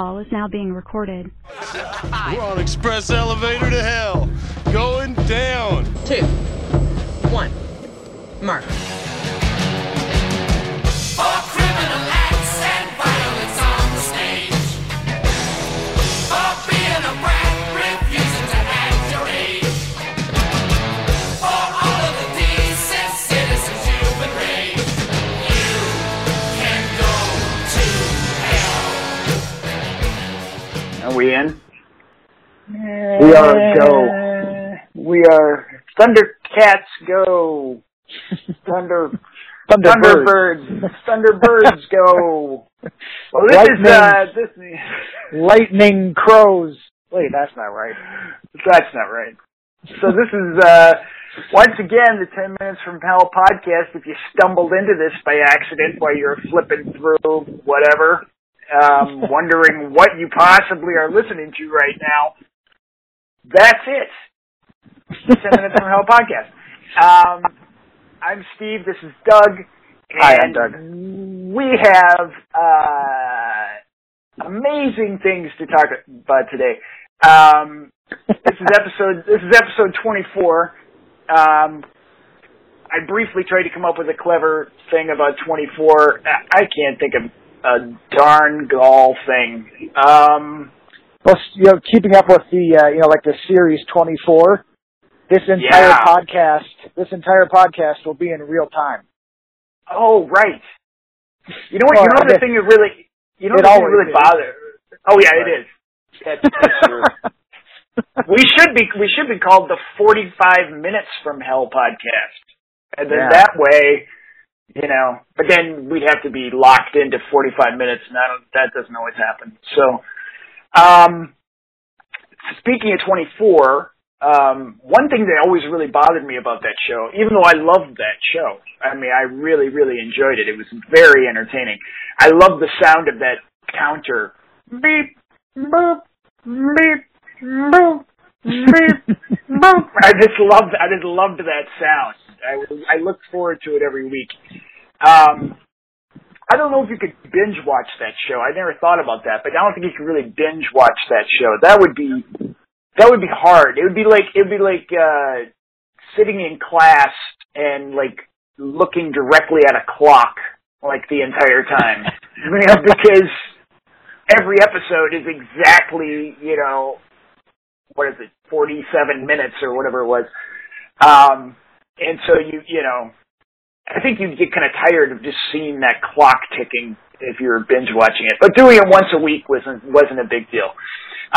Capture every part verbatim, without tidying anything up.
All is now being recorded. We're on express elevator to hell. Going down. Two. One. Mark. All criminal acts and violence on the stage. For being a brat, refusing to act your age. For all of the decent citizens you've been raised, you can go to hell. Are we in? Uh, we are go. We are Thundercats go. Thunder. Thunderbirds. Thunderbirds. Thunderbirds go. Well, this lightning, is, uh, this is... Lightning crows. Wait, that's not right. That's not right. So this is, uh, once again, the Ten Minutes from Hell podcast. If you stumbled into this by accident while you're flipping through whatever, um, wondering what you possibly are listening to right now, that's it. The Ten Minutes from Hell podcast. Um... I'm Steve, this is Doug, and Hi, I'm Doug. We have uh, amazing things to talk about today. Um, this is episode this is episode twenty-four. Um, I briefly tried to come up with a clever thing about twenty-four. I can't think of a darn gall thing. Um, well, you know, keeping up with the uh, you know, like the series twenty-four. This entire yeah. podcast, this entire podcast will be in real time. Oh, right. You know what? You know the thing that really, you know the thing that really bothers. Oh yeah, it is. That's, that's true. We should be, we should be called the forty-five Minutes from Hell podcast, and then yeah. that way, you know. But then we'd have to be locked into forty-five minutes, and I don't, that doesn't always happen. So, um, speaking of twenty-four. Um, one thing that always really bothered me about that show, even though I loved that show, I mean, I really, really enjoyed it. It was very entertaining. I loved the sound of that counter. Beep, boop, beep, boop, beep, boop. I just loved, I just loved that sound. I, I looked forward to it every week. Um, I don't know if you could binge watch that show. I never thought about that, but I don't think you could really binge watch that show. That would be... That would be hard. It would be like it would be like uh, sitting in class and like looking directly at a clock like the entire time, you know, because every episode is exactly, you know, what is it, forty-seven minutes or whatever it was, um, and so you you know, I think you'd get kind of tired of just seeing that clock ticking if you were binge watching it. But doing it once a week wasn't wasn't a big deal,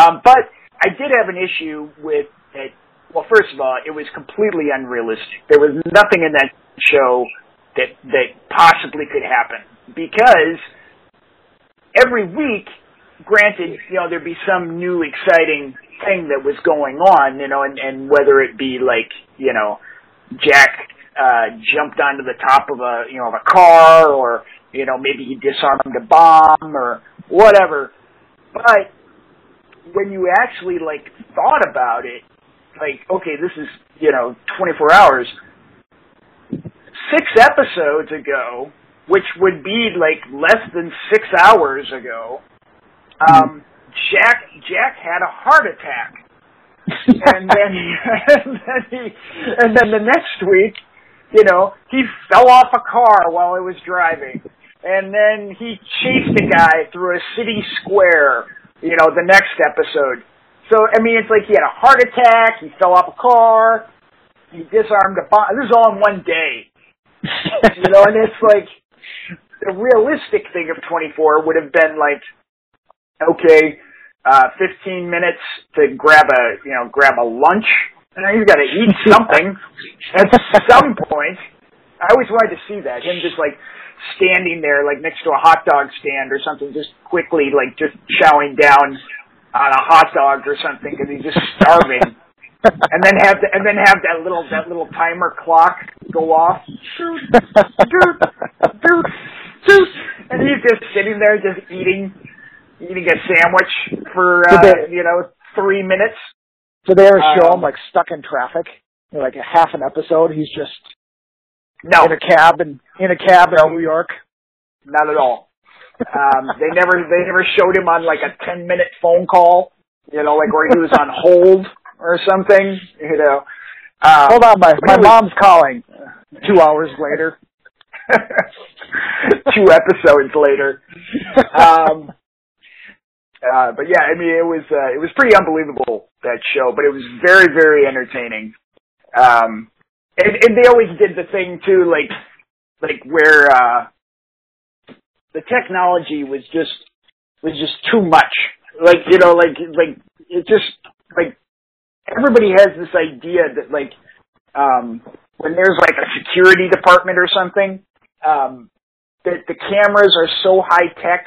um, but. I did have an issue with it. Well, first of all, it was completely unrealistic. There was nothing in that show that that possibly could happen because every week, granted, you know, there'd be some new exciting thing that was going on, you know, and, and whether it be like, you know, Jack uh, jumped onto the top of a, you know, of a car or, you know, maybe he disarmed a bomb or whatever. But when you actually, like, thought about it, like, okay, this is, you know, twenty-four hours, six episodes ago, which would be, like, less than six hours ago, um, Jack Jack had a heart attack. and, then, and, then he, and then the next week, you know, he fell off a car while he was driving. And then he chased a guy through a city square. You know, the next episode. So, I mean, it's like he had a heart attack, he fell off a car, he disarmed a bomb. This is all in one day. You know, and it's like, the realistic thing of twenty-four would have been like, okay, uh, fifteen minutes to grab a, you know, grab a lunch. And he's got to eat something at some point. I always wanted to see that, him just like standing there like next to a hot dog stand or something, just quickly like just chowing down on a hot dog or something because he's just starving, and then have the, and then have that little that little timer clock go off, and he's just sitting there just eating eating a sandwich for uh, they, you know three minutes. So they ever show um, him like stuck in traffic, like a half an episode? He's just No. In a cab in, in a cab in New York. Not at all. Um, they never they never showed him on like a ten minute phone call, you know, like where he was on hold or something, you know. Um, Hold on, my my mom's calling. Two hours later, two episodes later. Um, uh, but yeah, I mean, it was uh, it was pretty unbelievable, that show, but it was very very entertaining. Um, and, and they always did the thing too, like like where uh, the technology was just was just too much. Like you know, like like it just like. Everybody has this idea that, like, um, when there's, like, a security department or something, um, that the cameras are so high-tech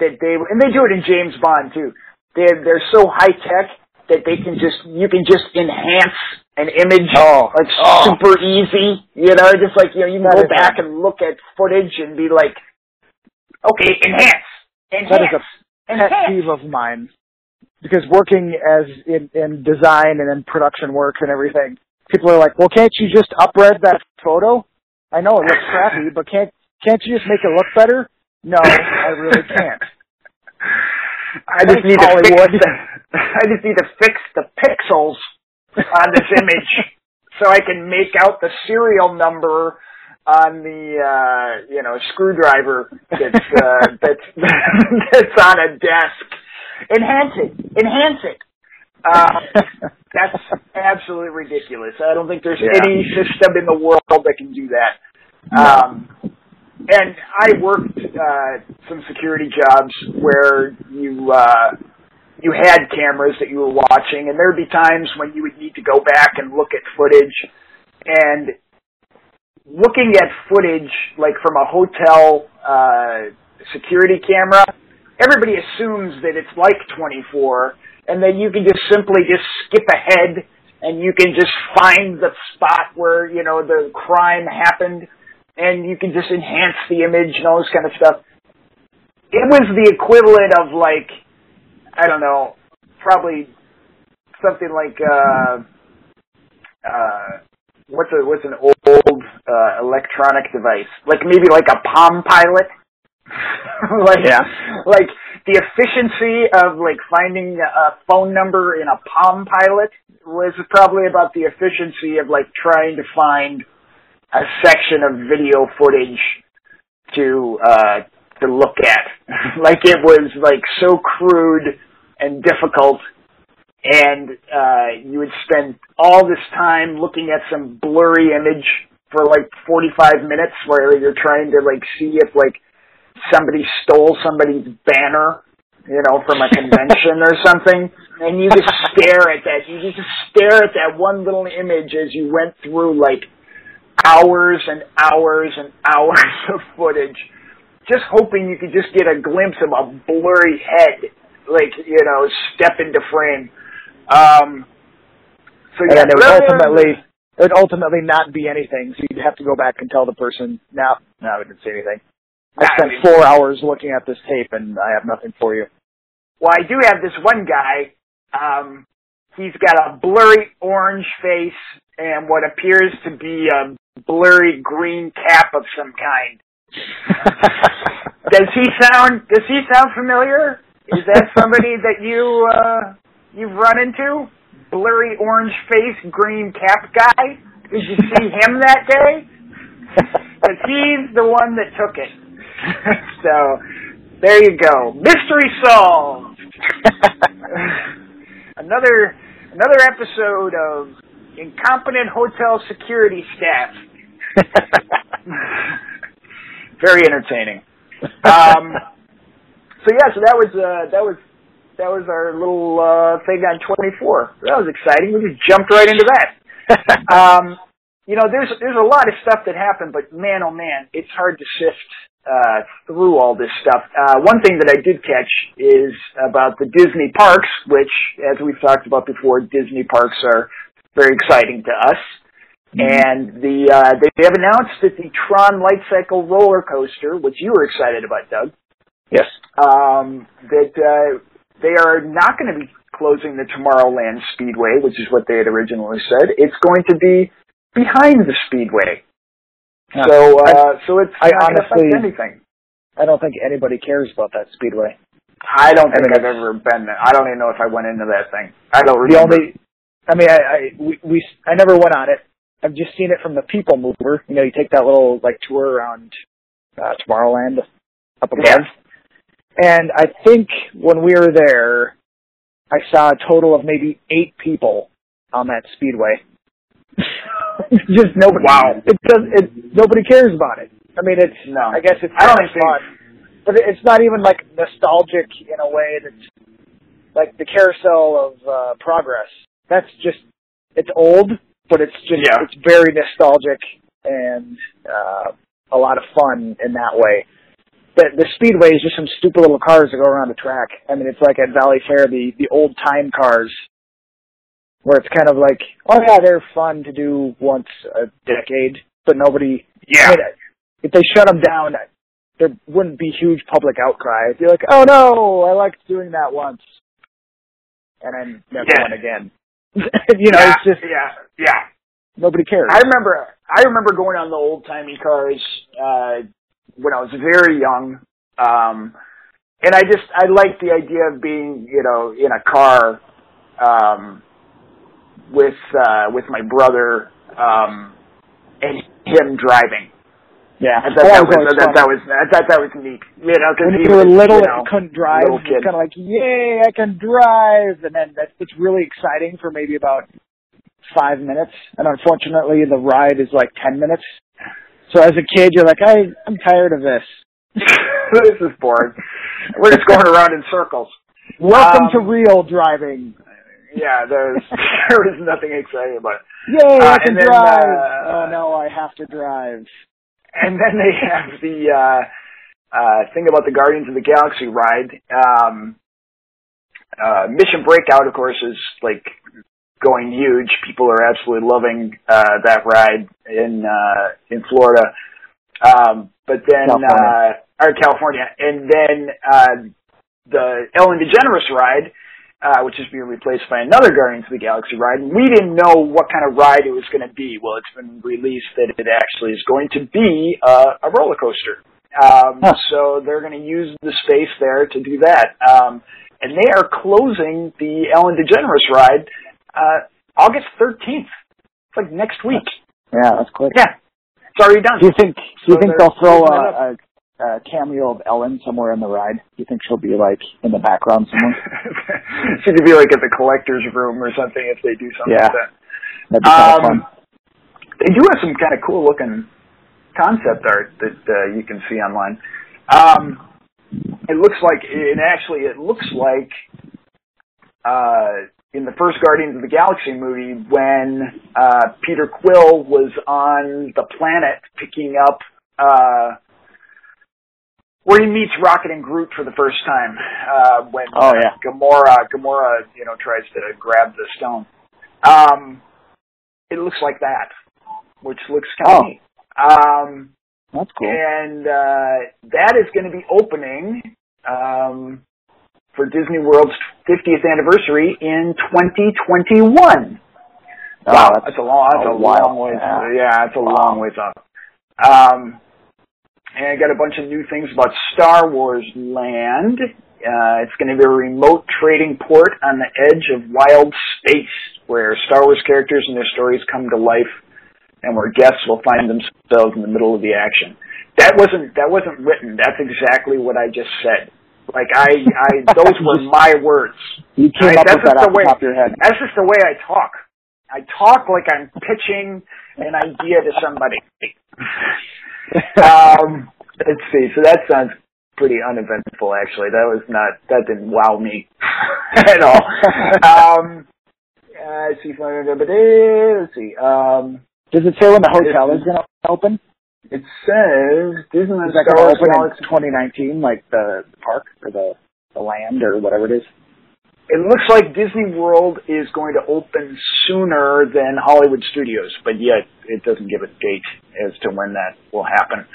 that they – and they do it in James Bond, too. They're, they're so high-tech that they can just – you can just enhance an image, oh, like, oh. super easy, you know? Just, like, you know, you can that go back a, and look at footage and be like, okay, enhance, enhance, that is a enhance. peeve of mine. Because working as in, in design and in production work and everything, people are like, well, can't you just up-res that photo? I know it looks crappy, but can't can't you just make it look better? No, I really can't. I just need to fix the, I just need to fix the pixels on this image so I can make out the serial number on the uh, you know screwdriver that's uh, that's that's on a desk. Enhance it. Enhance it. Uh, that's absolutely ridiculous. I don't think there's yeah. any system in the world that can do that. Um, and I worked uh, some security jobs where you uh, you had cameras that you were watching, and there would be times when you would need to go back and look at footage. And looking at footage, like from a hotel uh, security camera, everybody assumes that it's like twenty-four, and then you can just simply just skip ahead, and you can just find the spot where, you know, the crime happened, and you can just enhance the image and all this kind of stuff. It was the equivalent of, like, I don't know, probably something like, uh, uh, what's a, what's an old uh, electronic device? Like maybe like a Palm Pilot? like, yeah. like the efficiency of like finding a phone number in a Palm Pilot was probably about the efficiency of like trying to find a section of video footage to uh, to look at. Like it was like so crude and difficult, and uh, you would spend all this time looking at some blurry image for like forty-five minutes where you're trying to like see if like somebody stole somebody's banner, you know, from a convention or something, and you just stare at that. You just stare at that one little image as you went through, like, hours and hours and hours of footage, just hoping you could just get a glimpse of a blurry head, like, you know, step into frame. Um, so, yeah, and it would ultimately, it would ultimately not be anything, so you'd have to go back and tell the person, no, no, I didn't see anything. I spent four hours looking at this tape, and I have nothing for you. Well, I do have this one guy. Um, he's got a blurry orange face and what appears to be a blurry green cap of some kind. Does he sound? Does he sound familiar? Is that somebody that you uh, you've run into? Blurry orange face, green cap guy. Did you see him that day? Because he's the one that took it. So, there you go. Mystery solved! another another episode of Incompetent Hotel Security Staff. Very entertaining. Um, so yeah, so that was, uh, that was, that was our little uh, thing on twenty-four. That was exciting. We just jumped right into that. Um, you know, there's, there's a lot of stuff that happened, but man, oh man, it's hard to sift Uh, through all this stuff. Uh, one thing that I did catch is about the Disney parks, which, as we've talked about before, Disney parks are very exciting to us. Mm-hmm. And the uh, they have announced that the Tron Lightcycle Roller Coaster, which you were excited about, Doug. Yes. Um, that uh, they are not going to be closing the Tomorrowland Speedway, which is what they had originally said. It's going to be behind the Speedway. So, uh, I, so it's I not honestly, anything. I don't think anybody cares about that speedway. I don't think I mean, I've ever been there. I don't even know if I went into that thing. I don't remember. The only, I mean, I, I, we, we, I never went on it. I've just seen it from the People Mover. You know, you take that little, like, tour around uh, Tomorrowland up above. Yeah. And I think when we were there, I saw a total of maybe eight people on that speedway. Just nobody. Wow. It does. It, nobody cares about it. I mean, it's. No. I guess it's. I don't think. Fun, but it's not even like nostalgic in a way that's like the carousel of uh, progress. That's just. It's old, but it's just. Yeah. It's very nostalgic and uh, a lot of fun in that way. The, the speedway is just some stupid little cars that go around the track. I mean, it's like at Valley Fair, the the old time cars. Where it's kind of like, oh yeah, they're fun to do once a decade, but nobody. Yeah. I mean, if they shut them down, there wouldn't be huge public outcry. It'd be like, oh no, I liked doing that once, and then never yeah. went again. You know, yeah, it's just yeah, yeah. Nobody cares. I remember, I remember going on the old timey cars uh, when I was very young, um, and I just I liked the idea of being, you know, in a car. Um, with uh, with my brother um, and him driving. Yeah, I thought, oh, that, was, I thought that was I thought that was neat. You know, because when you were little, you know, and couldn't drive, it's kind of like, yay, I can drive, and then that's, it's really exciting for maybe about five minutes, and unfortunately, the ride is like ten minutes. So as a kid, you're like, I I'm tired of this. This is boring. We're just going around in circles. Welcome um, to real driving. Yeah, there's there was nothing exciting about it. Yay, uh, I can and then, drive. Uh, oh, no, I have to drive. And then they have the uh, uh, thing about the Guardians of the Galaxy ride. Um, uh, Mission Breakout, of course, is, like, going huge. People are absolutely loving uh, that ride in uh, in Florida. Um, but then, California. Uh, or California. And then uh, the Ellen DeGeneres ride, Uh, which is being replaced by another Guardians of the Galaxy ride. And we didn't know what kind of ride it was going to be. Well, it's been released that it actually is going to be uh, a roller coaster. Um, huh. So they're going to use the space there to do that. Um, and they are closing the Ellen DeGeneres ride uh, August thirteenth. It's like next week. Yeah, that's quick. Yeah, it's already done. Do you think, do you so think they'll throw a... Uh, cameo of Ellen somewhere in the ride? You think she'll be, like, in the background somewhere? She could be, like, at the collector's room or something if they do something yeah. like that. That'd be kind um, of fun. They do have some kind of cool-looking concept art that uh, you can see online. Um, it looks like, and actually it looks like uh, in the first Guardians of the Galaxy movie when uh, Peter Quill was on the planet picking up uh where he meets Rocket and Groot for the first time uh, when oh, yeah. Gamora, Gamora, you know, tries to grab the stone. Um, it looks like that, which looks kind of oh. neat. Um, That's cool. And uh, that is going to be opening um, for Disney World's fiftieth anniversary in twenty twenty-one. Oh, wow, that's, that's a long, that's a long way. Yeah, it's a long ways up. Um, And I got a bunch of new things about Star Wars Land. Uh, it's going to be a remote trading port on the edge of wild space where Star Wars characters and their stories come to life and where guests will find themselves in the middle of the action. That wasn't, that wasn't written. That's exactly what I just said. Like, I, I those were my words. You came I, up with that off the top of your head. That's just the way I talk. I talk like I'm pitching an idea to somebody. um, let's see. So that sounds pretty uneventful, actually. That was not. That didn't wow me at all. Um, uh, let's see. Let's see. Um, Does it say when the hotel is going to open? It says Disney is going to open in twenty nineteen, like the, the park or the, the land or whatever it is. It looks like Disney World is going to open sooner than Hollywood Studios, but yet it doesn't give a date as to when that will happen.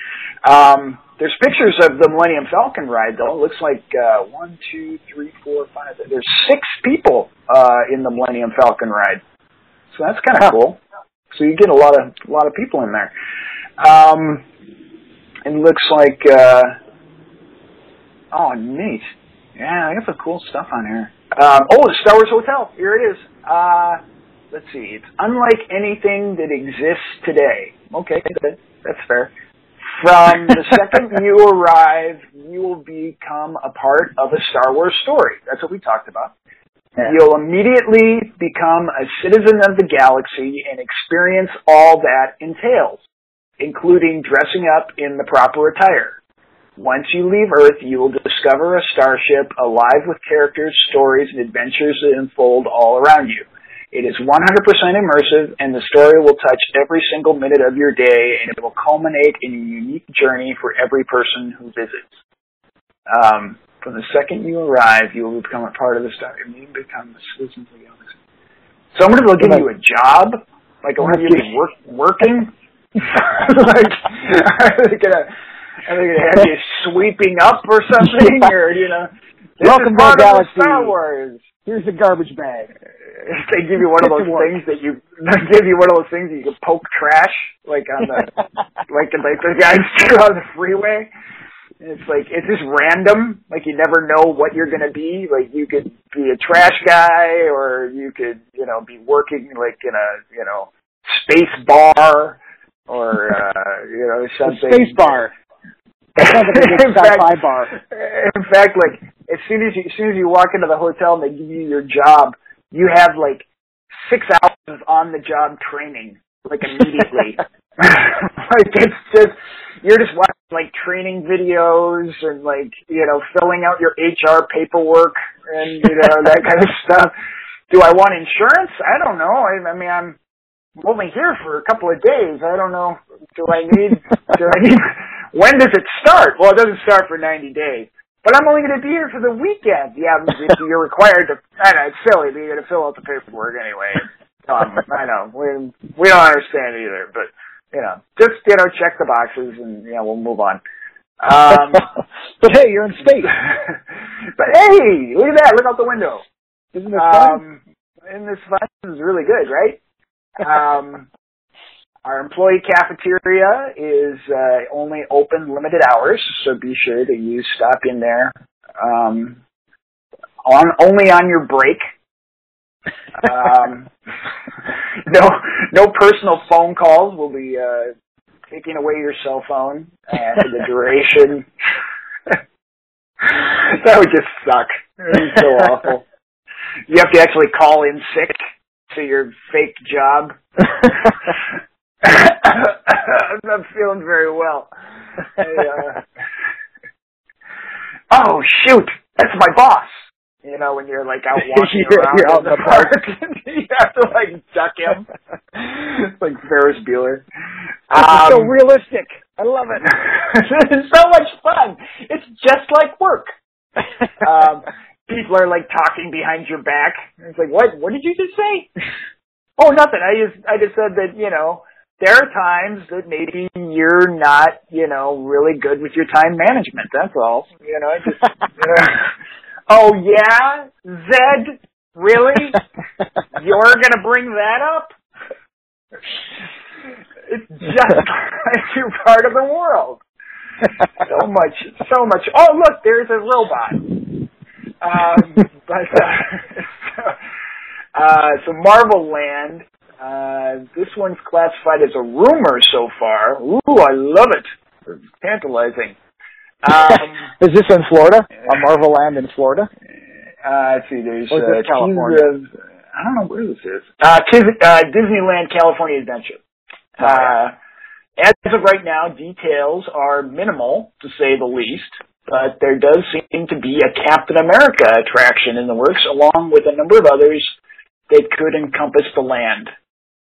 Um, there's pictures of the Millennium Falcon ride, though. It looks like uh, one, two, three, four, five. There's six people uh, in the Millennium Falcon ride, so that's kind of cool. So you get a lot of a lot of people in there. Um, it looks like. Uh, Oh, neat. Yeah, I got some cool stuff on here. Um, oh, the Star Wars Hotel. Here it is. Uh, let's see. It's unlike anything that exists today. Okay, good. That's fair. From the second you arrive, you will become a part of a Star Wars story. That's what we talked about. Yeah. You'll immediately become a citizen of the galaxy and experience all that entails, including dressing up in the proper attire. Once you leave Earth, you will discover a starship alive with characters, stories, and adventures that unfold all around you. It is one hundred percent immersive, and the story will touch every single minute of your day, and it will culminate in a unique journey for every person who visits. Um, from the second you arrive, you will become a part of the star. You become a citizen of the galaxy. Someone will give you a job, like one of you work working. Like, are they gonna? Are they gonna have you sweeping up or something? Or you know, welcome to Galaxy Star Wars. Here's a garbage bag. They give you one of those things that you they give you one of those things that you can poke trash like on the like like the guys do on the freeway. It's like it's just random. Like you never know what you're gonna be. Like you could be a trash guy, or you could you know be working like in a you know space bar, or uh, you know something. The space bar. That sounds like a good sci-fi bar. In fact, like as soon as you, as soon as you walk into the hotel and they give you your job, you have like six hours of on-the-job training, like immediately. Like it's just you're just watching like training videos and like you know filling out your H R paperwork and you know that kind of stuff. Do I want insurance? I don't know. I, I mean, I'm only here for a couple of days. I don't know. Do I need? do I need? When does it start? Well, it doesn't start for ninety days. But I'm only going to be here for the weekend. Yeah, you're required to. I know, it's silly, but you're going to fill out the paperwork anyway. Um, I know. We we don't understand either, but, you know, just, you know, check the boxes and, you know, we'll move on. Um, but, hey, you're in space. But, hey, look at that. Look out the window. Isn't this um, fun? Isn't this fun? This is really good, right? Um Our employee cafeteria is uh, only open limited hours, so be sure that you stop in there. Um, on only on your break. Um, no, no personal phone calls. We'll be uh, taking away your cell phone uh, for the duration. That would just suck. It would be so awful. You have to actually call in sick to your fake job. I'm not feeling very well. I, uh... oh, shoot! That's my boss! You know, when you're, like, out walking you're, around you're out in the park, park. You have to, like, duck him. It's like Ferris Bueller. It's um, so realistic. I love it. It's so much fun. It's just like work. Um, people are, like, talking behind your back. It's like, what? What did you just say? Oh, nothing. I just, I just said that, you know, there are times that maybe you're not, you know, really good with your time management. That's all. You know, I just, uh, oh, yeah? Zed? Really? You're going to bring that up? It's just like you're part of the world. So much, so much. Oh, look, there's a robot. Um, but, uh, so, uh, so Marvel Land. Uh, this one's classified as a rumor so far. Ooh, I love it. It's tantalizing. Um, Is this in Florida? A Marvel Land in Florida? Uh, let's see, there's uh, California. Of, I don't know where this is. Uh, uh, Disneyland California Adventure. Uh, uh, as of right now, details are minimal, to say the least, but there does seem to be a Captain America attraction in the works, along with a number of others that could encompass the land.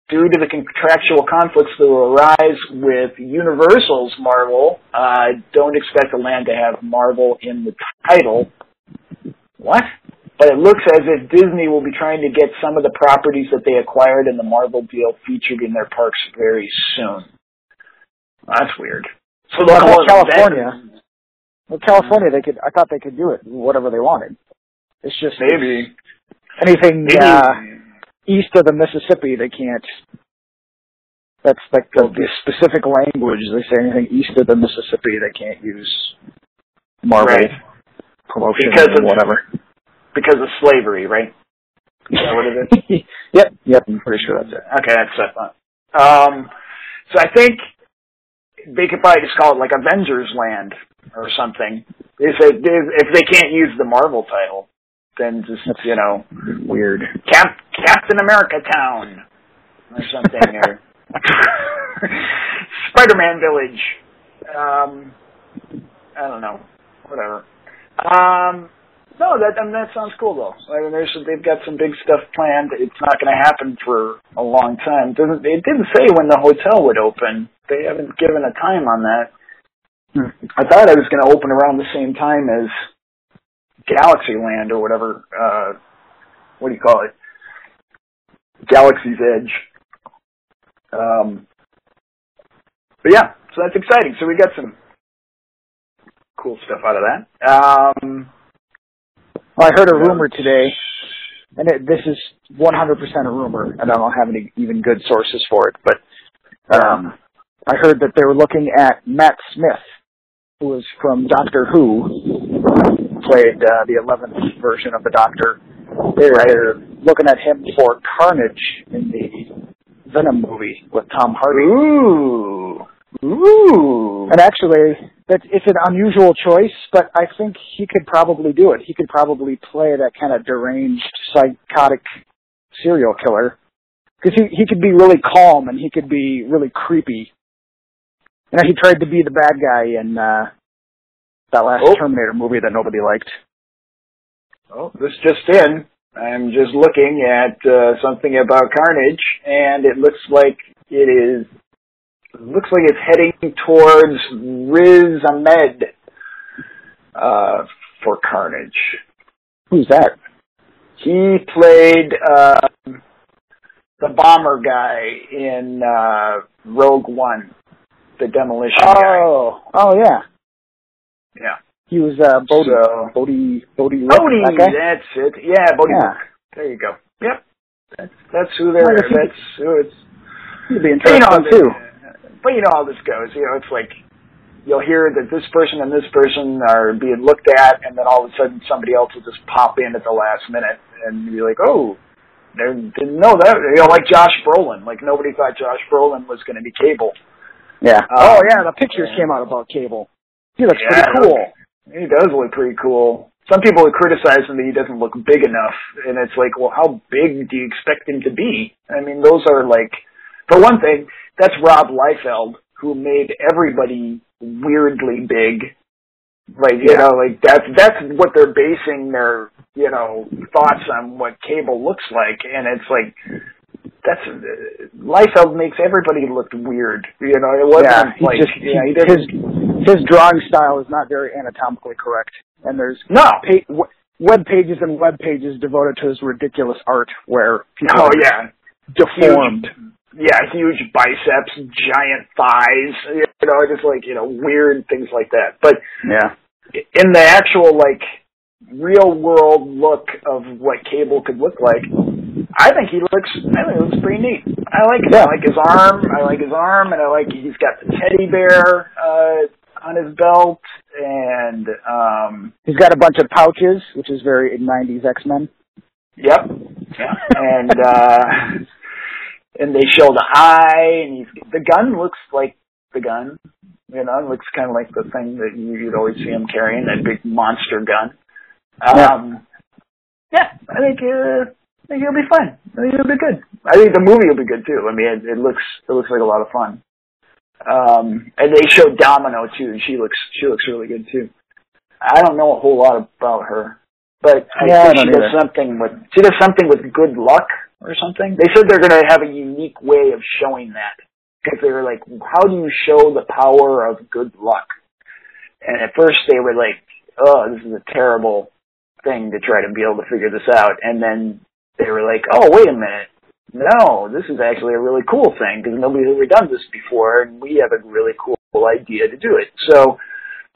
Due to the contractual conflicts that will arise with Universal's Marvel, uh, don't expect the land to have Marvel in the title. What? But it looks as if Disney will be trying to get some of the properties that they acquired in the Marvel deal featured in their parks very soon. That's weird. So well, well, California. Well, California, they could. I thought they could do it, whatever they wanted. It's just maybe anything. Maybe. Uh, East of the Mississippi, they can't. That's like the, the specific language. They say anything east of the Mississippi, they can't use Marvel. Right. promotion because or of, whatever. Because of slavery, right? Is that what it is? Yep, yep, I'm pretty sure that's it. Okay, that's what I thought. Um, so I think they could probably just call it like Avengers Land or something. If they, if they can't use the Marvel title, then just, that's, you know, weird. Cap, Captain America Town or something. Or Spider-Man Village. Um, I don't know. Whatever. Um, no, that I mean, that sounds cool though. I mean, there's they've got some big stuff planned. It's not going to happen for a long time. It doesn't it didn't say when the hotel would open. They haven't given a time on that. Hmm. I thought it was going to open around the same time as Galaxyland or whatever. Uh, what do you call it? Galaxy's Edge. Um, but yeah, so that's exciting. So we got some cool stuff out of that. Um, well, I heard a rumor today, and it, this is one hundred percent a rumor, and I don't have any even good sources for it, but um, I heard that they were looking at Matt Smith, who was from Doctor Who, played uh, the eleventh version of the Doctor. They were looking at him for Carnage in the Venom movie with Tom Hardy. Ooh! Ooh! And actually, that's, it's an unusual choice, but I think he could probably do it. He could probably play that kind of deranged, psychotic serial killer. Because he, he could be really calm, and he could be really creepy. You know, he tried to be the bad guy in uh, that last oh. Terminator movie that nobody liked. Oh, this just in. I'm just looking at uh, something about Carnage, and it looks like it is... looks like it's heading towards Riz Ahmed uh, for Carnage. Who's that? He played uh, the bomber guy in uh, Rogue One, the demolition oh. guy. Oh, oh yeah, yeah. He was uh, Bodhi, so, Bodhi, Bodhi, Rook, Bodhi. That guy? That's it. Yeah, Bodhi. Yeah. There you go. Yep. That's that's who they're. Well, that's who it's. He'd be interesting on, too. But you know how this goes. You know, it's like you'll hear that this person and this person are being looked at, and then all of a sudden somebody else will just pop in at the last minute, and you're like, oh, they didn't know that. You know, like Josh Brolin. Like nobody thought Josh Brolin was going to be Cable. Yeah. Um, oh yeah, the pictures yeah. came out about Cable. He looks yeah, pretty cool. He does look pretty cool. Some people are criticizing that he doesn't look big enough, and it's like, well, how big do you expect him to be? I mean, those are like, for one thing, that's Rob Liefeld, who made everybody weirdly big. Like, you yeah. know, like that's, that's what they're basing their, you know, thoughts on what Cable looks like. And it's like, that's, uh, Liefeld makes everybody look weird. You know, it wasn't yeah, like, just, yeah, he, his, his drawing style is not very anatomically correct. And there's no pa- web pages and web pages devoted to his ridiculous art where people oh, are yeah. deformed. Huge. Yeah, huge biceps, giant thighs, you know, just like, you know, weird things like that. But yeah, in the actual, like, real-world look of what Cable could look like, I think he looks, I think it looks pretty neat. I like it. Yeah. I like his arm. I like his arm, and I like he's got the teddy bear uh, on his belt, and... Um, he's got a bunch of pouches, which is very nineties X-Men. Yep. Yeah. And... Uh, and they show the eye, and he's, the gun looks like the gun, you know, it looks kind of like the thing that you'd always see him carrying, that big monster gun. Um, yeah. yeah, I think uh, I think it'll be fun. I think it'll be good. I think the movie will be good too. I mean, it, it looks it looks like a lot of fun. Um, and they show Domino too, and she looks she looks really good too. I don't know a whole lot about her, but I yeah, think I she does either. something with she does something with good luck or something. They said they're going to have a unique way of showing that, because they were like, how do you show the power of good luck? And at first they were like, oh, this is a terrible thing to try to be able to figure this out. And then they were like, oh, wait a minute. No, this is actually a really cool thing, because nobody's ever done this before, and we have a really cool idea to do it. So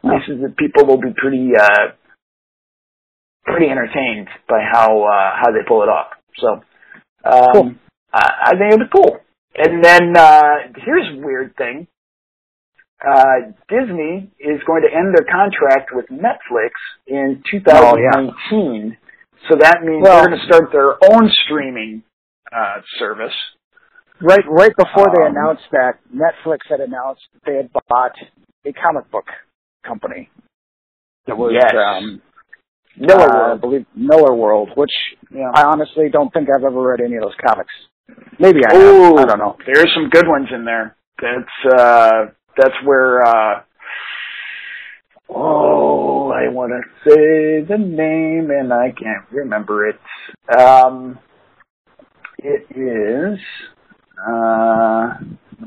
this is that people will be pretty uh, pretty entertained by how uh, how they pull it off. So... Um, cool. I, I think it was cool. And then uh, here's a weird thing. Uh, Disney is going to end their contract with Netflix in two thousand nineteen. Oh, yeah. So that means well, they're going to start their own streaming uh, service. Right right before um, they announced that, Netflix had announced that they had bought a comic book company. That was yes. um, Millarworld, uh, I believe, Millarworld, which yeah. I honestly don't think I've ever read any of those comics. Maybe I Ooh, have. I don't know. There's some good ones in there. That's... Uh, That's where, uh, oh, I want to say the name, and I can't remember it. Um, it is, uh,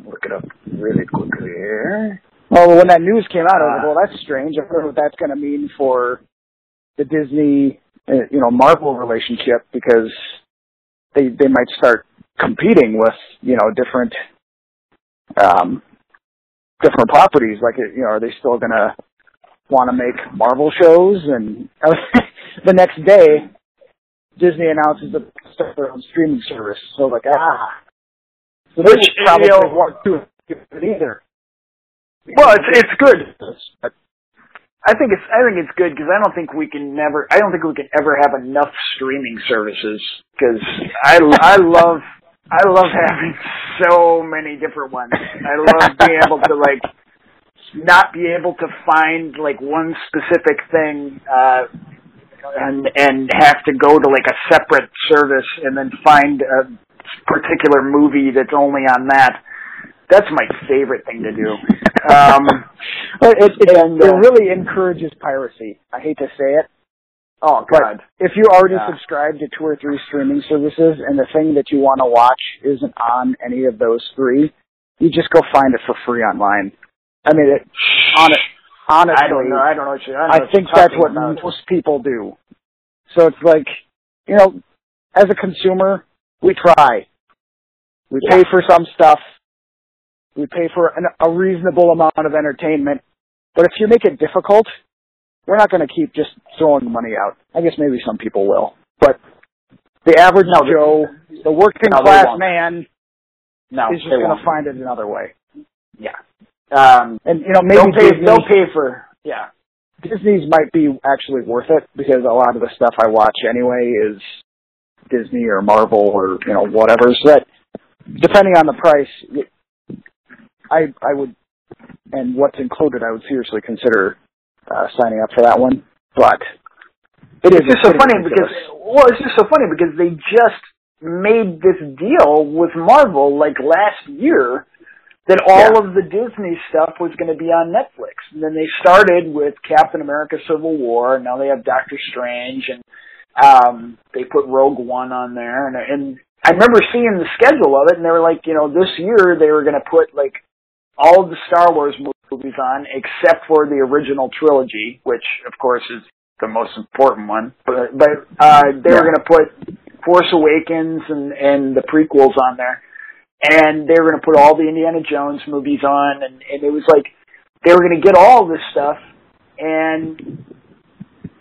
look it up really quickly here. Well, when that news came out, I was like, well, that's strange. I wonder what that's going to mean for the Disney, uh, you know, Marvel relationship, because they, they might start competing with, you know, different, um, different properties, like, you know, are they still going to want to make Marvel shows? And the next day, Disney announces that they start their own streaming service. So, like, ah. So they Which, probably you know, want to do it either. Well, it's it's good. I think it's I think it's good because I don't think we can never I don't think we can ever have enough streaming services because I I love. I love having so many different ones. I love being able to, like, not be able to find, like, one specific thing uh, and and have to go to, like, a separate service and then find a particular movie that's only on that. That's my favorite thing to do. Um, it, it, and, uh, it really encourages piracy. I hate to say it. Oh, God. But if you already yeah. subscribe to two or three streaming services and the thing that you want to watch isn't on any of those three, you just go find it for free online. I mean, it, on it, honestly, I don't know. I don't know what you, I, I know think that's what about. most people do. So it's like, you know, as a consumer, we try. We yeah. pay for some stuff. We pay for an, a reasonable amount of entertainment. But if you make it difficult, we're not going to keep just throwing money out. I guess maybe some people will. But the average no, Joe, the working no, class man, no, is just going to find it another way. Yeah. Um, and, you know, maybe they'll pay, they'll pay for, yeah. Disney's might be actually worth it because a lot of the stuff I watch anyway is Disney or Marvel or, you know, whatever. So that, depending on the price, I, I would, and what's included, I would seriously consider Uh, signing up for that one, but it is just so funny ridiculous. because well, it's just so funny because they just made this deal with Marvel like last year that all yeah. of the Disney stuff was going to be on Netflix, and then they started with Captain America: Civil War, and now they have Doctor Strange, and um, they put Rogue One on there, and, and I remember seeing the schedule of it, and they were like, you know, this year they were going to put like all of the Star Wars movies. movies on, except for the original trilogy, which, of course, is the most important one. But, but uh, they yeah. were going to put Force Awakens and, and the prequels on there, and they were going to put all the Indiana Jones movies on, and, and it was like they were going to get all this stuff, and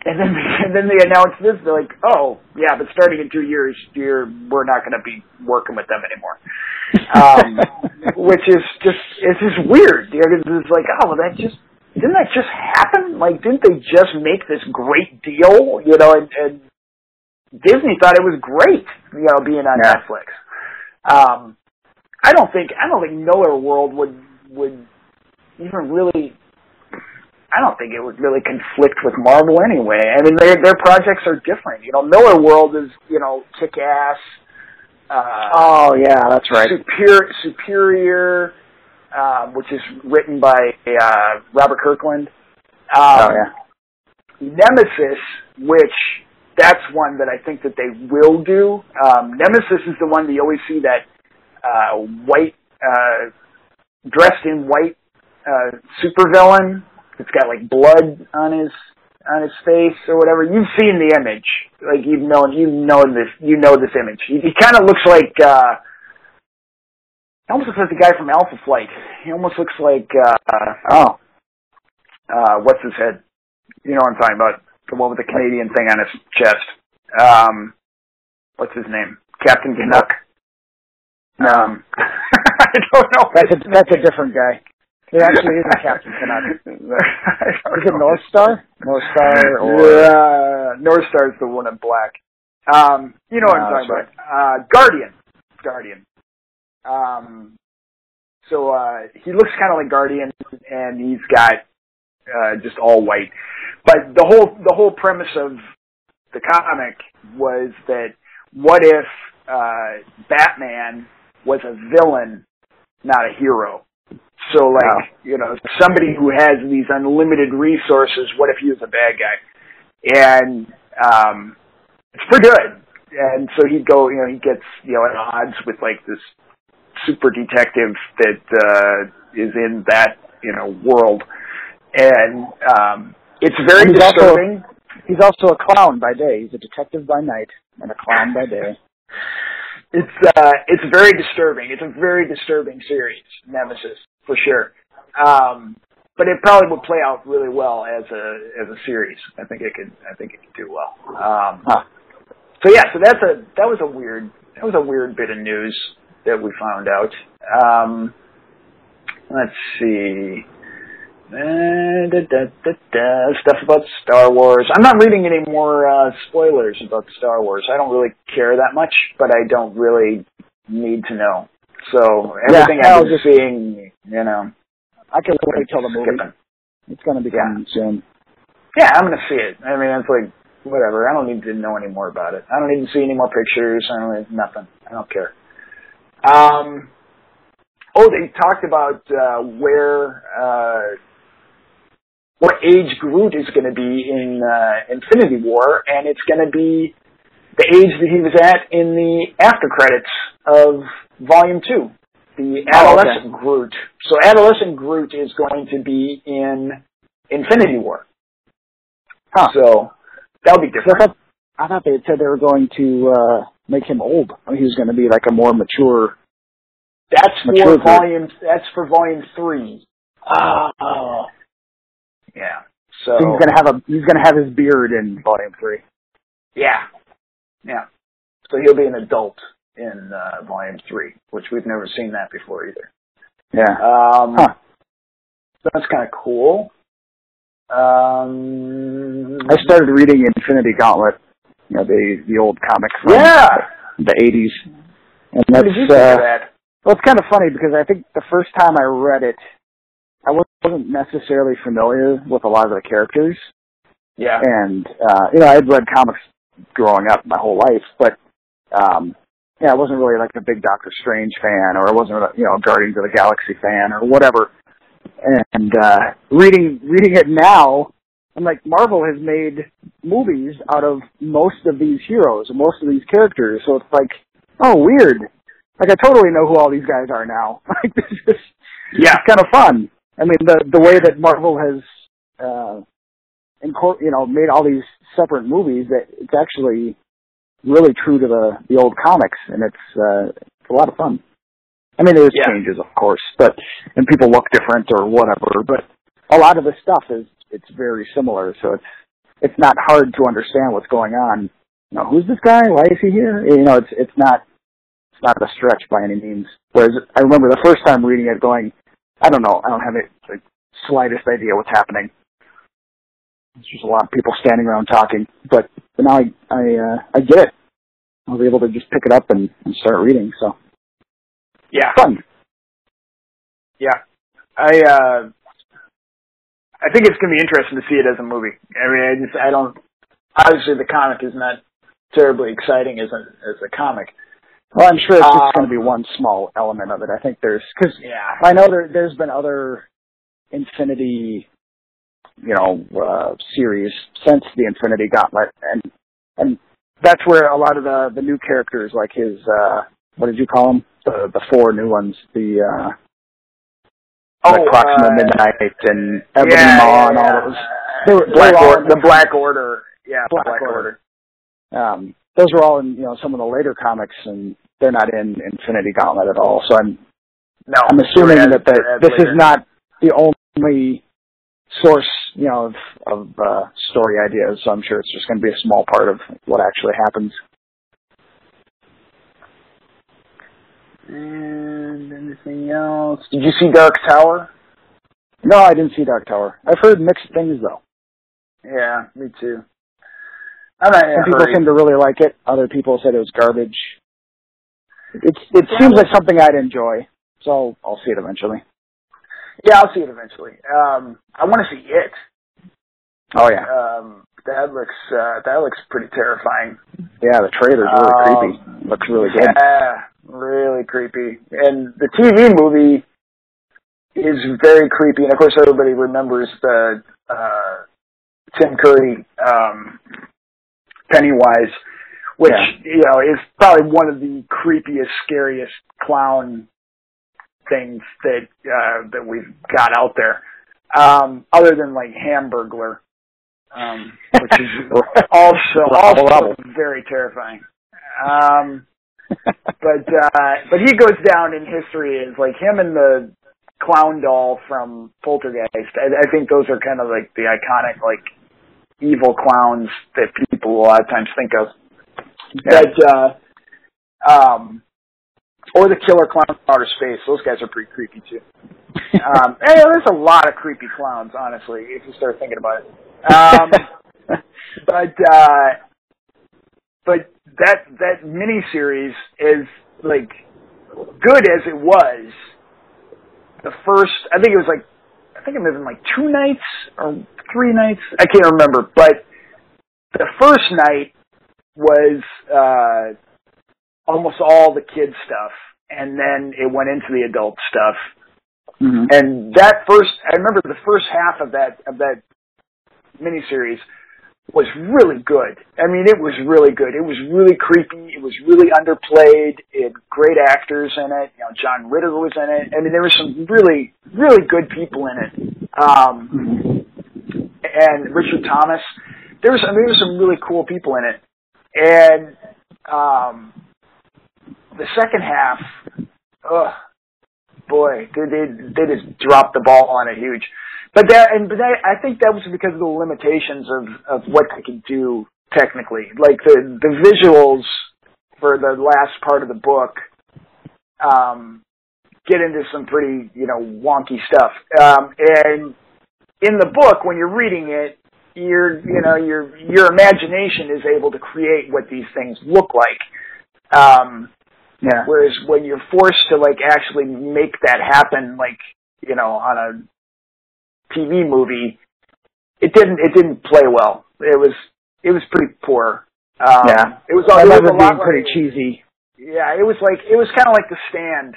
and then and then they announced this. They're like, oh, yeah, but starting in two years, you're, we're not going to be working with them anymore. um, which is just, it's just weird. It's like, oh, well, that just, didn't that just happen? Like, didn't they just make this great deal? You know, and, and Disney thought it was great, you know, being on yeah. Netflix. Um, I don't think, I don't think Millarworld would, would even really, I don't think it would really conflict with Marvel anyway. I mean, they, their projects are different. You know, Millarworld is, you know, kick-ass. Uh, oh yeah, that's right. Superior, Superior uh, which is written by uh, Robert Kirkland. Um, oh yeah. Nemesis, which that's one that I think that they will do. Um, Nemesis is the one that you always see that uh, white, uh, dressed in white uh, supervillain. It's got like blood on his on his face or whatever. You've seen the image. Like, you've known, you know this, you know this image. He, he kind of looks like, uh, he almost looks like the guy from Alpha Flight. He almost looks like, uh, oh, uh, what's his head? You know what I'm talking about. The one with the Canadian thing on his chest. Um, what's his name? Captain Canuck. Um, I don't know. That's a, that's a different guy. There actually is a Captain Canuck. Is it North Star? North Star or yeah, North Star is the one in black. Um, you know what no, I'm talking about. Right. Uh, Guardian. Guardian. Um, so uh, he looks kind of like Guardian, and he's got uh, just all white. But the whole the whole premise of the comic was that what if uh, Batman was a villain, not a hero? So, like, wow. you know, somebody who has these unlimited resources, what if he was a bad guy? And um, it's pretty good. And so he'd go, you know, he gets, you know, at odds with, like, this super detective that uh, is in that, you know, world. And um, it's very he's disturbing. Also, he's also a clown by day. He's a detective by night and a clown by day. It's uh, it's very disturbing. It's a very disturbing series, Nemesis, for sure. Um, but it probably would play out really well as a as a series. I think it could. I think it could do well. Um, huh. So yeah, so that's a that was a weird that was a weird bit of news that we found out. Um, let's see, uh, da, da, da, da, stuff about Star Wars. I'm not reading any more uh, spoilers about Star Wars. I don't really care that much, but I don't really need to know. So everything yeah, I was just seeing, you know, I can wait till the movie. Skipping. It's going to be coming yeah. soon. Yeah, I'm going to see it. I mean, it's like whatever. I don't need to know any more about it. I don't need to see any more pictures. I don't need nothing. I don't care. Um. Oh, they talked about uh, where, uh, what age Groot is going to be in uh, Infinity War, and it's going to be the age that he was at in the after credits of Volume Two, the adolescent oh, okay. Groot. So, adolescent Groot is going to be in Infinity War. Huh. So that'll be different. I thought, I thought they had said they were going to uh, make him old. I mean, he was going to be like a more mature. That's for volume. That's for volume three. Oh, oh. yeah. So he's gonna have a he's gonna have his beard in volume three. Yeah, yeah. So he'll be an adult in uh, volume three, which we've never seen that before either. Yeah. Um, huh. That's kind of cool. Um, I started reading Infinity Gauntlet, you know, the the old comic from yeah. the eighties, and that's. What did you think uh, of that? Well, it's kind of funny because I think the first time I read it, I wasn't necessarily familiar with a lot of the characters. Yeah. And, uh, you know, I had read comics growing up my whole life, but, um, yeah, I wasn't really like a big Doctor Strange fan, or I wasn't, you know, a Guardians of the Galaxy fan or whatever. And, uh, reading, reading it now, I'm like, Marvel has made movies out of most of these heroes, most of these characters. So it's like, oh, weird. Like, I totally know who all these guys are now. Like, this is yeah. kind of fun. I mean, the the way that Marvel has, uh, incor- you know, made all these separate movies, that it's actually really true to the, the old comics, and it's, uh, it's a lot of fun. I mean, there's yeah. changes, of course, but and people look different or whatever, but a lot of the stuff is it's very similar, so it's it's not hard to understand what's going on. You know, who's this guy? Why is he here? You know, it's it's not... It's not a stretch by any means. Whereas I remember the first time reading it going, I don't know, I don't have the slightest idea what's happening. It's just a lot of people standing around talking. But, but now I I, uh, I get it. I was able to just pick it up and, and start reading. So, yeah, fun. Yeah, I uh, I think it's gonna be interesting to see it as a movie. I mean, I, just, I don't. Obviously, the comic is not terribly exciting as a as a comic. Well, I'm sure it's just um, going to be one small element of it. I think there's, because yeah. I know there, there's been other Infinity, you know, uh, series since the Infinity Gauntlet, and and that's where a lot of the, the new characters, like his, uh, what did you call them? The, the four new ones, the, uh, oh, like Proxima uh, Midnight and Ebony yeah, Maw and yeah. all those. They were, Black they were Order, the Black Order. Yeah, Black, Black Order. Order. Um, Those were all in, you know, some of the later comics, and they're not in Infinity Gauntlet at all. So I'm, no, I'm assuming at, that the, this later. is not the only source, you know, of, of uh, story ideas. So I'm sure it's just going to be a small part of what actually happens. And anything else? Did you see Dark Tower? No, I didn't see Dark Tower. I've heard mixed things, though. Yeah, me too. I'm not Some people seem to really like it. Other people said it was garbage. It's, it yeah, seems like something I'd enjoy, so I'll see it eventually. Yeah, I'll see it eventually. Um, I want to see It. Oh, yeah. Um, that looks uh, that looks pretty terrifying. Yeah, the trailer's really um, creepy. Looks really good. Yeah, really creepy. And the T V movie is very creepy. And, of course, everybody remembers the uh, Tim Curry um, Pennywise, which, yeah. you know, is probably one of the creepiest, scariest clown things that uh, that we've got out there, um, other than, like, Hamburglar, um, which is also, also very terrifying. Um, but uh, but he goes down in history as, like, him and the clown doll from Poltergeist. I, I think those are kind of, like, the iconic, like, evil clowns that people a lot of times think of. That, uh, um, or the killer clown from outer space. Those guys are pretty creepy, too. Um, and there's a lot of creepy clowns, honestly, if you start thinking about it. Um, but, uh, but that, that miniseries is, like, good as it was. The first, I think it was, like, I think it was in, like, two nights or three nights. I can't remember. But the first night was uh, almost all the kid stuff, and then it went into the adult stuff. Mm-hmm. And that first, I remember the first half of that of that miniseries was really good. I mean, it was really good. It was really creepy. It was really underplayed. It had great actors in it. You know, John Ritter was in it. I mean, there were some really, really good people in it. Um, and Richard Thomas. There was, I mean, there were some really cool people in it. And um, the second half, oh boy, they, they they just dropped the ball on it huge. But that, and but that, I think that was because of the limitations of, of what they could do technically. Like the, the visuals for the last part of the book um, get into some pretty you know wonky stuff. Um, and in the book, when you're reading it, Your, you know, your your imagination is able to create what these things look like. Um, yeah. Whereas when you're forced to like actually make that happen, like you know, on a T V movie, it didn't it didn't play well. It was it was pretty poor. Um, yeah, it was. It was a lot pretty like, cheesy. Yeah, it was like it was kind of like The Stand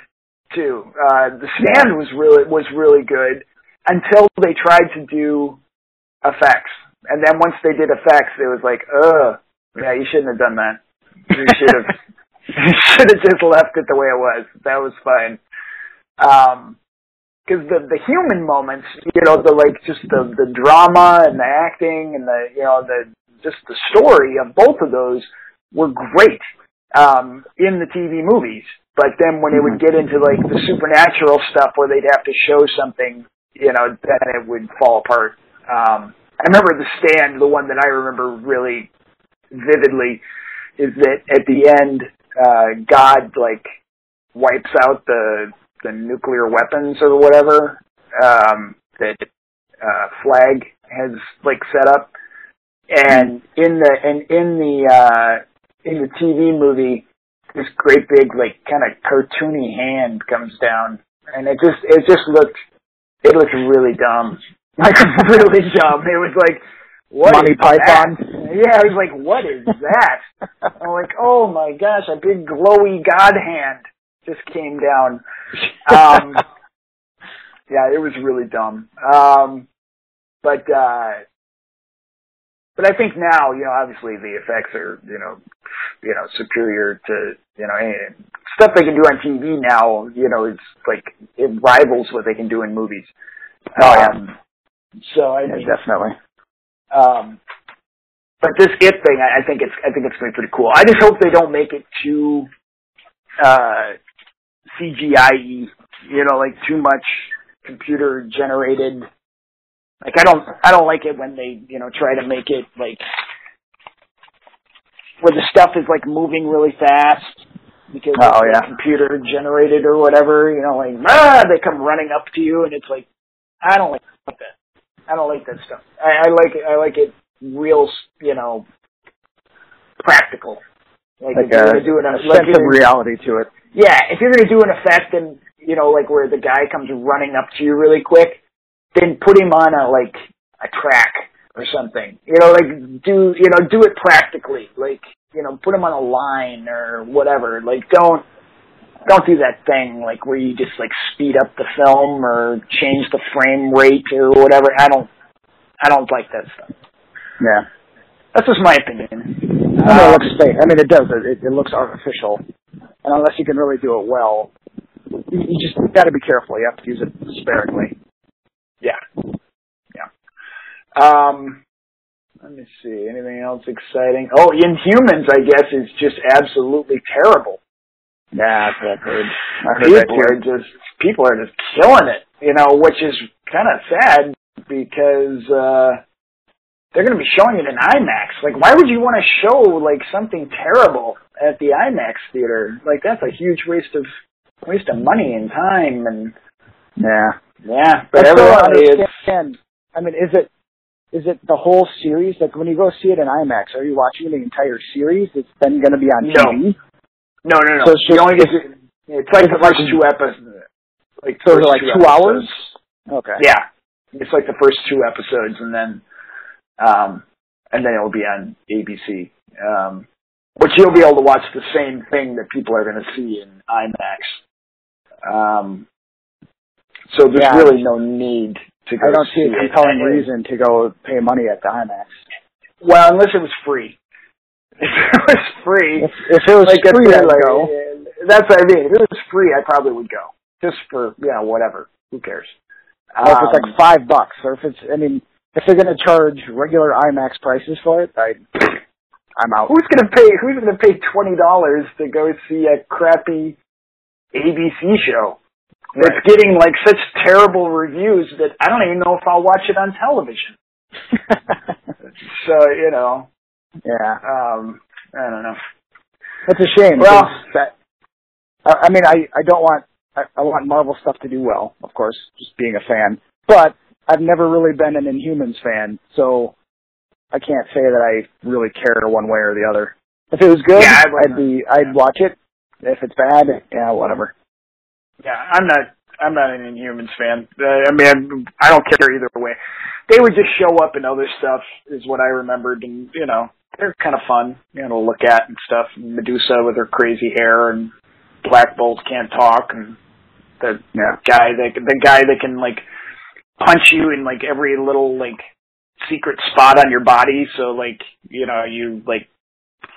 too. Uh, The Stand yeah. was really was really good until they tried to do effects. And then once they did effects, it was like, ugh, yeah, you shouldn't have done that. You should have you should have just left it the way it was. That was fine. Um, because the the human moments, you know, the like just the, the drama and the acting and the you know the just the story of both of those were great um, in the T V movies. But then when it would get into like the supernatural stuff where they'd have to show something, you know, then it would fall apart. Um, I remember The Stand, the one that I remember really vividly, is that at the end, uh, God, like, wipes out the the nuclear weapons or whatever um, that uh, Flag has, like, set up. And in the and in the uh, in the T V movie, this great big, like, kind of cartoony hand comes down, and it just it just looked it looked really dumb. Like, really dumb. It was like, what Monty is Python. That? Yeah, I was like, what is that? I'm like, oh, my gosh, a big glowy God hand just came down. Um, yeah, it was really dumb. Um, but uh, but I think now, you know, obviously the effects are, you know, you know, superior to, you know, stuff they can do on T V now, you know, it's like it rivals what they can do in movies. Oh, yeah. Um, So I mean, yeah, definitely. Um, but this It thing, I, I think it's I think it's going to be pretty cool. I just hope they don't make it too uh, C G I-y, you know, like too much computer generated. Like I don't I don't like it when they you know try to make it like where the stuff is like moving really fast because oh, it's yeah. computer generated or whatever. You know, like ah, they come running up to you and it's like. I don't like that. I don't like that stuff. I, I like it. I like it real, you know, practical. Like, like if a, you're gonna do an, a like sense of reality to it. Yeah, if you're gonna do an effect, and you know, like where the guy comes running up to you really quick, then put him on a like a track or something. You know, like do you know do it practically. Like you know, put him on a line or whatever. Like don't. Don't do that thing, like, where you just, like, speed up the film or change the frame rate or whatever. I don't, I don't like that stuff. Yeah. That's just my opinion. I, know, it looks fake. I mean, it does. It, it looks artificial. And unless you can really do it well, you, you just got to be careful. You have to use it sparingly. Yeah. Yeah. Um, let me see. Anything else exciting? Oh, Inhumans, I guess, is just absolutely terrible. Yeah, that's what I heard. People are just people are just killing it, you know, which is kind of sad because uh, they're going to be showing it in IMAX. Like, why would you want to show like something terrible at the IMAX theater? Like, that's a huge waste of waste of money and time. And yeah, yeah. But I everybody is. I mean, is it is it the whole series? Like, when you go see it in IMAX, are you watching the entire series that's then going to be on T V? No. No, no, no. So she only gets it, it's like the first two episodes. Like so like two, two hours? Okay. Yeah. It's like the first two episodes and then um and then it'll be on A B C. Um which you'll be able to watch the same thing that people are gonna see in IMAX. Um so there's yeah. really no need to go. I don't see a compelling reason to go pay money at the IMAX. Well, unless it was free. If it was free, if, if it was like free, I'd like, go. That's what I mean. If it was free, I probably would go just for you know whatever. Who cares? Or um, if it's like five bucks, or if it's I mean, if they're going to charge regular IMAX prices for it, I, I'm out. Who's going to pay? Who's going to pay twenty dollars to go see a crappy A B C show that's right. getting like such terrible reviews that I don't even know if I'll watch it on television? So you know. Yeah, um, I don't know. That's a shame. Well, that, I, I mean, I, I don't want I, I want Marvel stuff to do well, of course, just being a fan. But I've never really been an Inhumans fan, so I can't say that I really care one way or the other. If it was good, yeah, I'd be I'd watch it. If it's bad, yeah, whatever. Yeah, I'm not I'm not an Inhumans fan. I mean, I don't care either way. They would just show up in other stuff, is what I remembered, and you know. They're kind of fun, you know, to look at and stuff. Medusa with her crazy hair, and Black Bolt can't talk, and the yeah. guy that the guy that can like punch you in like every little like secret spot on your body, so like you know you like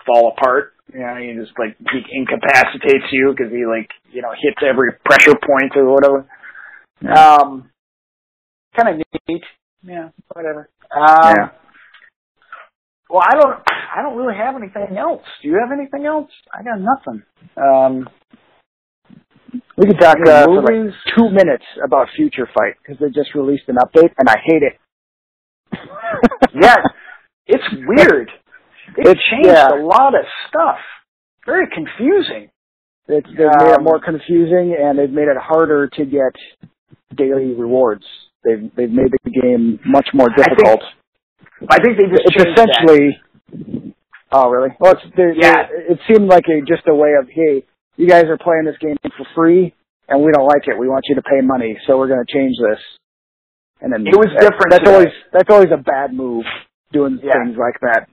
fall apart. You know, he just like he incapacitates you because he like you know hits every pressure point or whatever. Yeah. Um, kind of neat, yeah. Whatever. Um, yeah. Well, I don't. I don't really have anything else. Do you have anything else? I got nothing. Um, we could talk uh, for like two minutes about Future Fight because they just released an update, and I hate it. Yes, it's weird. It changed yeah. a lot of stuff. Very confusing. It's they've um, made it more confusing, and they've made it harder to get daily rewards. They've they've made the game much more difficult. I think they just it's essentially. That. Oh, really? Well, it's, they're, yeah. they're, it seemed like a, just a way of, hey, you guys are playing this game for free, and we don't like it. We want you to pay money, so we're going to change this. And then it was that, different. That's today. always that's always a bad move doing yeah. things like that.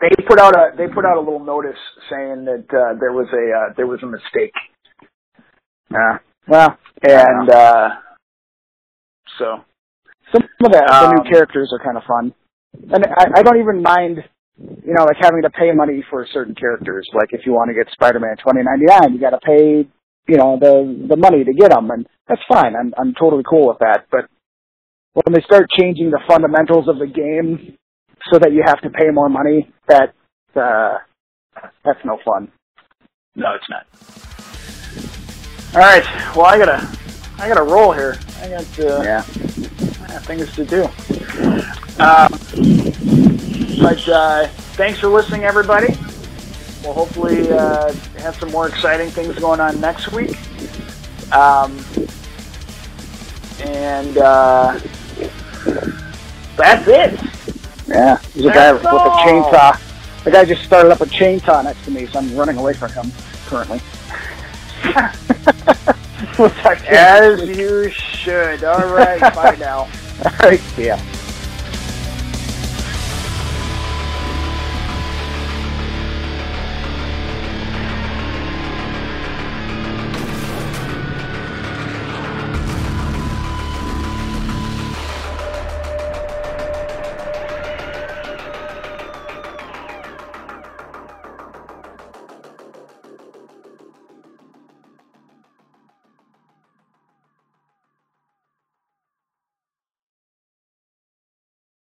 They put out a they put out a little notice saying that uh, there was a uh, there was a mistake. Yeah. Well, and uh, so some of that, um, the new characters are kind of fun. And I, I don't even mind, you know, like having to pay money for certain characters. Like if you want to get Spider-Man twenty ninety-nine, you got to pay, you know, the the money to get them, and that's fine. I'm I'm totally cool with that. But when they start changing the fundamentals of the game so that you have to pay more money, that uh, that's no fun. No, it's not. All right. Well, I gotta I gotta roll here. I got uh, yeah. I got things to do. Um, but uh, thanks for listening, everybody. We'll hopefully uh, have some more exciting things going on next week. Um, and uh, that's it. Yeah, there's a guy with a chainsaw. The guy just started up a chainsaw next to me, so I'm running away from him currently. As you should. All right, bye now. All right, yeah.